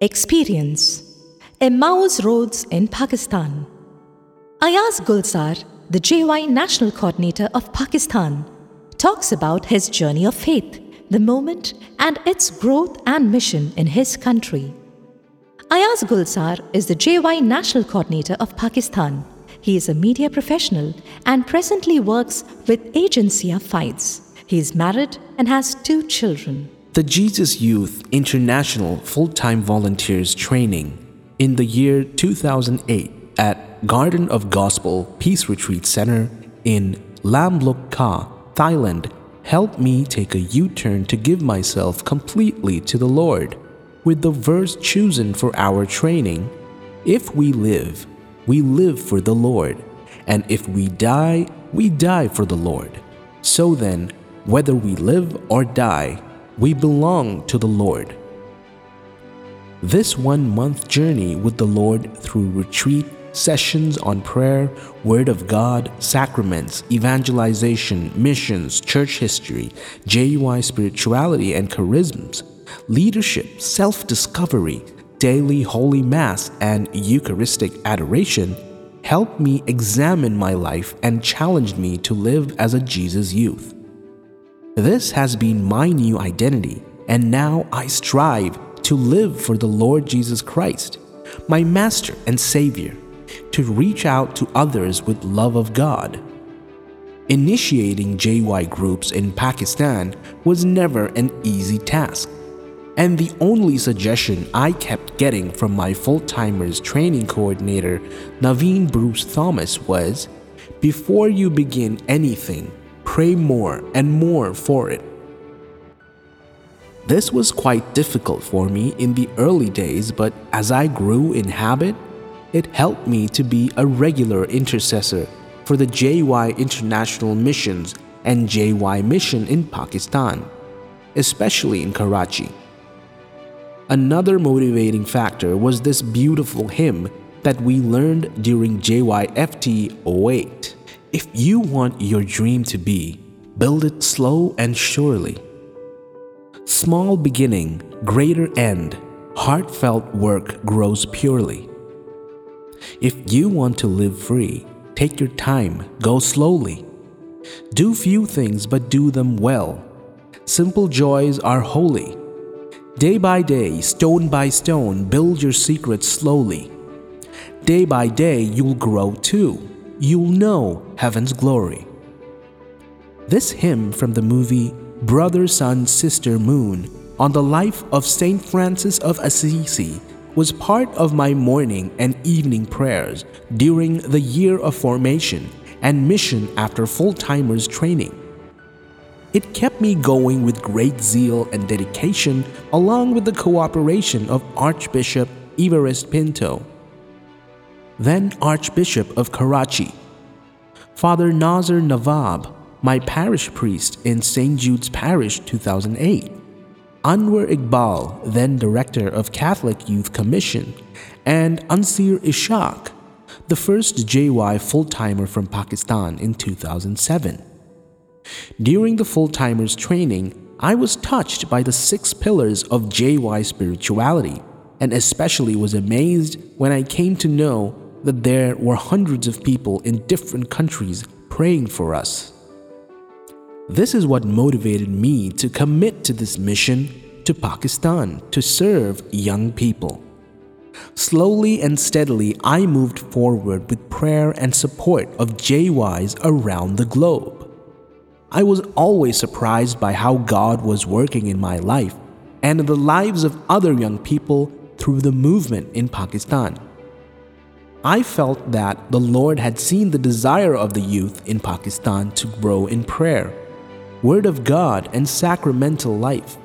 Experience. Emmaus Roads in Pakistan. Ayaz Gulzar, the JY National Coordinator of Pakistan, talks about his journey of faith, the moment and its growth and mission in his country. Ayaz Gulzar is the JY National Coordinator of Pakistan. He is a media professional and presently works with Agencia Fides. He is married and has 2 children. The Jesus Youth International Full-Time Volunteers Training in the year 2008 at Garden of Gospel Peace Retreat Center in Lam Luk Ka, Thailand, helped me take a U-turn to give myself completely to the Lord. With the verse chosen for our training, if we live, we live for the Lord, and if we die, we die for the Lord. So then, whether we live or die, we belong to the Lord. This 1-month journey with the Lord through retreat, sessions on prayer, Word of God, sacraments, evangelization, missions, church history, JUI spirituality and charisms, leadership, self-discovery, daily Holy Mass and Eucharistic adoration helped me examine my life and challenged me to live as a Jesus youth. This has been my new identity, and now I strive to live for the Lord Jesus Christ, my Master and Savior, to reach out to others with love of God. Initiating JY groups in Pakistan was never an easy task, and the only suggestion I kept getting from my full-timers training coordinator, Naveen Bruce Thomas, was, before you begin anything, pray more and more for it. This was quite difficult for me in the early days, but as I grew in habit, it helped me to be a regular intercessor for the JY International Missions and JY Mission in Pakistan, especially in Karachi. Another motivating factor was this beautiful hymn that we learned during JYFT 08. If you want your dream to be, build it slow and surely. Small beginning, greater end, heartfelt work grows purely. If you want to live free, take your time, go slowly. Do few things but do them well. Simple joys are holy. Day by day, stone by stone, build your secrets slowly. Day by day, you'll grow too. You'll know heaven's glory. This hymn from the movie Brother Sun Sister Moon on the life of St. Francis of Assisi was part of my morning and evening prayers during the year of formation and mission after full-timers training. It kept me going with great zeal and dedication, along with the cooperation of Archbishop Evarist Pinto, then Archbishop of Karachi, Father Nasr Nawab, my parish priest in St. Jude's Parish 2008, Anwar Iqbal, then Director of Catholic Youth Commission, and Ansir Ishaq, the first JY full-timer from Pakistan in 2007. During the full-timers training, I was touched by the 6 pillars of JY spirituality, and especially was amazed when I came to know that there were hundreds of people in different countries praying for us. This is what motivated me to commit to this mission to Pakistan to serve young people. Slowly and steadily, I moved forward with prayer and support of JYs around the globe. I was always surprised by how God was working in my life and in the lives of other young people through the movement in Pakistan. I felt that the Lord had seen the desire of the youth in Pakistan to grow in prayer, Word of God, and sacramental life.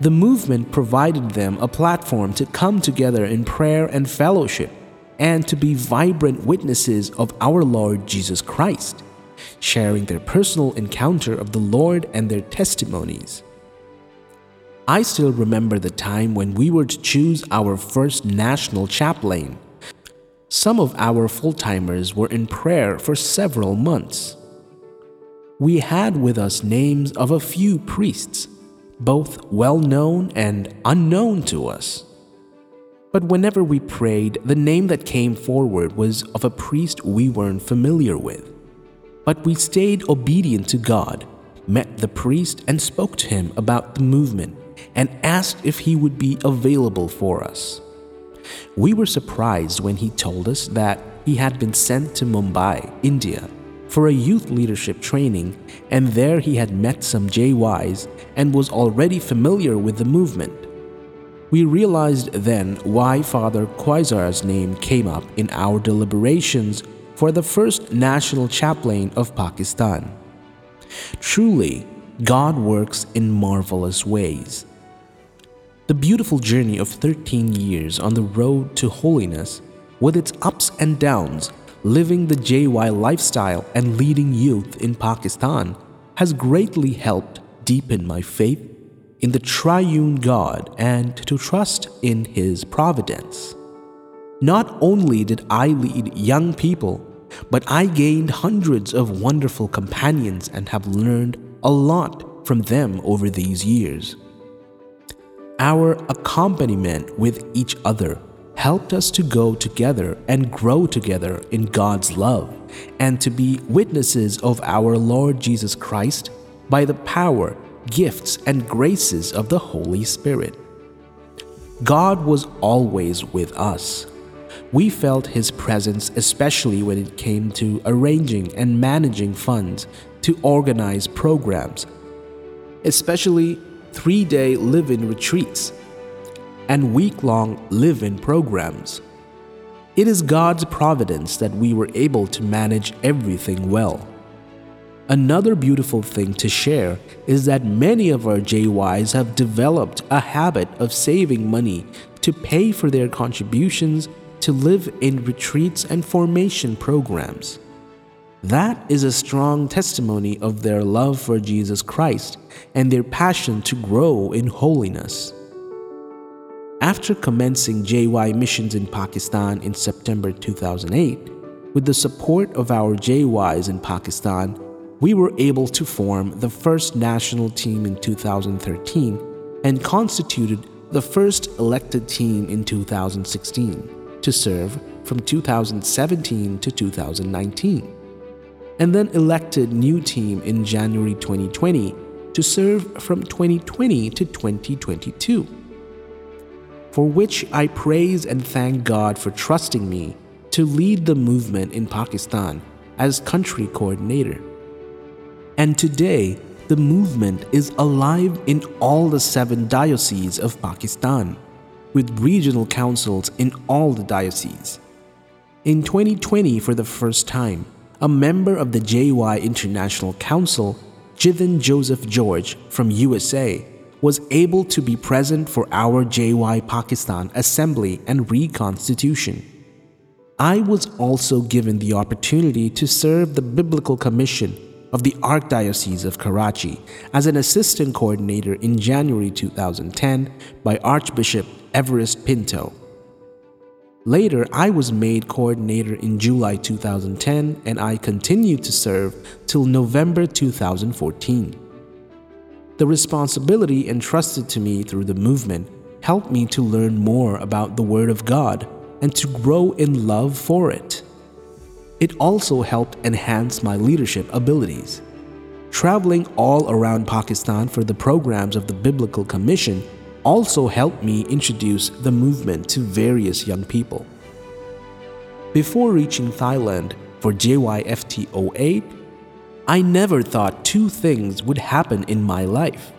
The movement provided them a platform to come together in prayer and fellowship, and to be vibrant witnesses of our Lord Jesus Christ, sharing their personal encounter of the Lord and their testimonies. I still remember the time when we were to choose our first national chaplain. Some of our full-timers were in prayer for several months. We had with us names of a few priests, both well-known and unknown to us. But whenever we prayed, the name that came forward was of a priest we weren't familiar with. But we stayed obedient to God, met the priest and spoke to him about the movement and asked if he would be available for us. We were surprised when he told us that he had been sent to Mumbai, India, for a youth leadership training, and there he had met some JYs and was already familiar with the movement. We realized then why Father Kwaisar's name came up in our deliberations for the first national chaplain of Pakistan. Truly, God works in marvelous ways. The beautiful journey of 13 years on the road to holiness, with its ups and downs, living the JY lifestyle and leading youth in Pakistan, has greatly helped deepen my faith in the triune God and to trust in His providence. Not only did I lead young people, but I gained hundreds of wonderful companions and have learned a lot from them over these years. Our accompaniment with each other helped us to go together and grow together in God's love and to be witnesses of our Lord Jesus Christ by the power, gifts and graces of the Holy Spirit. God was always with us. We felt His presence, especially when it came to arranging and managing funds to organize programs, especially three-day live-in retreats and week-long live-in programs. It is God's providence that we were able to manage everything well. Another beautiful thing to share is that many of our JYs have developed a habit of saving money to pay for their contributions to live in retreats and formation programs. That is a strong testimony of their love for Jesus Christ and their passion to grow in holiness. After commencing JY missions in Pakistan in September 2008, with the support of our JYs in Pakistan, we were able to form the first national team in 2013 and constituted the first elected team in 2016 to serve from 2017 to 2019. And then elected new team in January 2020 to serve from 2020 to 2022. For which I praise and thank God for trusting me to lead the movement in Pakistan as country coordinator. And today, the movement is alive in all the 7 dioceses of Pakistan, with regional councils in all the dioceses. In 2020, for the first time, a member of the JY International Council, Jithin Joseph George from USA, was able to be present for our JY Pakistan Assembly and Reconstitution. I was also given the opportunity to serve the Biblical Commission of the Archdiocese of Karachi as an assistant coordinator in January 2010 by Archbishop Evarist Pinto. Later, I was made coordinator in July 2010 and I continued to serve till November 2014. The responsibility entrusted to me through the movement helped me to learn more about the Word of God and to grow in love for it. It also helped enhance my leadership abilities. Traveling all around Pakistan for the programs of the Biblical Commission also helped me introduce the movement to various young people. Before reaching Thailand for JYFT08, I never thought two things would happen in my life.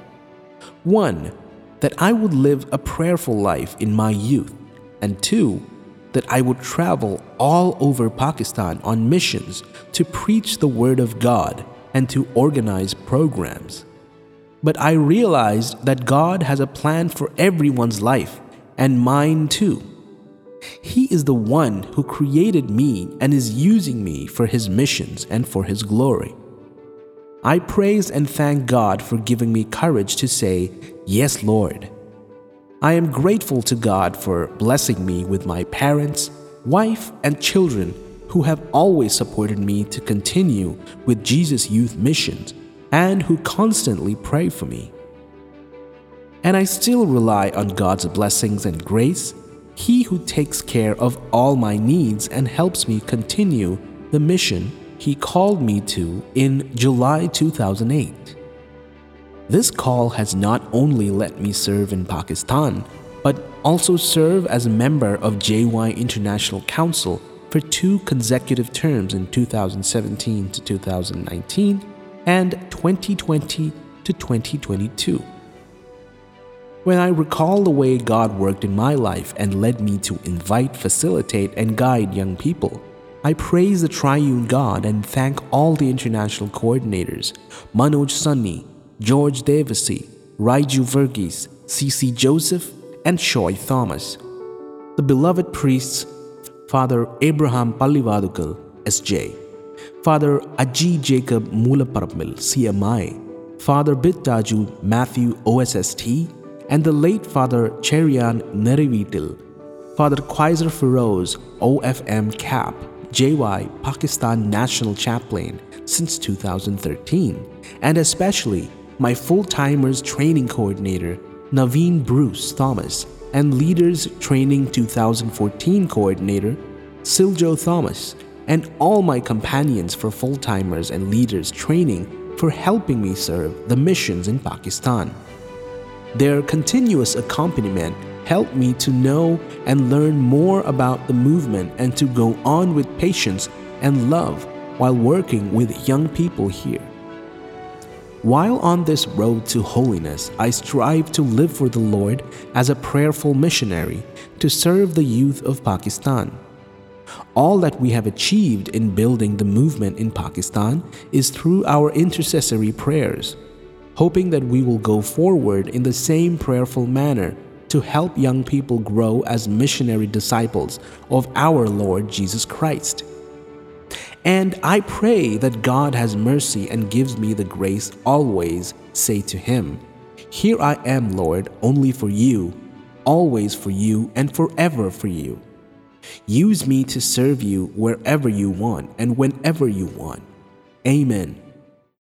One, that I would live a prayerful life in my youth, and two, that I would travel all over Pakistan on missions to preach the Word of God and to organize programs. But I realized that God has a plan for everyone's life, and mine too. He is the one who created me and is using me for His missions and for His glory. I praise and thank God for giving me courage to say, "Yes, Lord." I am grateful to God for blessing me with my parents, wife, and children who have always supported me to continue with Jesus Youth missions and who constantly pray for me. And I still rely on God's blessings and grace. He who takes care of all my needs and helps me continue the mission He called me to in July 2008. This call has not only let me serve in Pakistan, but also serve as a member of JY International Council for 2 consecutive terms in 2017 to 2019 and 2020 to 2022. When I recall the way God worked in my life and led me to invite, facilitate, and guide young people, I praise the triune God and thank all the international coordinators, Manoj Sunni, George Devasi, Raju Verghese, C.C. Joseph, and Shoy Thomas, the beloved priests Father Abraham Pallivadukal, S.J., Father Ajee Jacob Moolaparamil, CMI, Father Bittaju Matthew, OSST, and the late Father Cherian Nerevitil, Father Kwaisar Faroz, OFM CAP, JY Pakistan National Chaplain since 2013, and especially my full-timers training coordinator, Naveen Bruce Thomas, and Leaders Training 2014 coordinator, Siljo Thomas, and all my companions for full-timers and leaders training for helping me serve the missions in Pakistan. Their continuous accompaniment helped me to know and learn more about the movement and to go on with patience and love while working with young people here. While on this road to holiness, I strive to live for the Lord as a prayerful missionary to serve the youth of Pakistan. All that we have achieved in building the movement in Pakistan is through our intercessory prayers, hoping that we will go forward in the same prayerful manner to help young people grow as missionary disciples of our Lord Jesus Christ. And I pray that God has mercy and gives me the grace always say to Him, "Here I am, Lord, only for You, always for You, and forever for You. Use me to serve You wherever You want and whenever You want. Amen."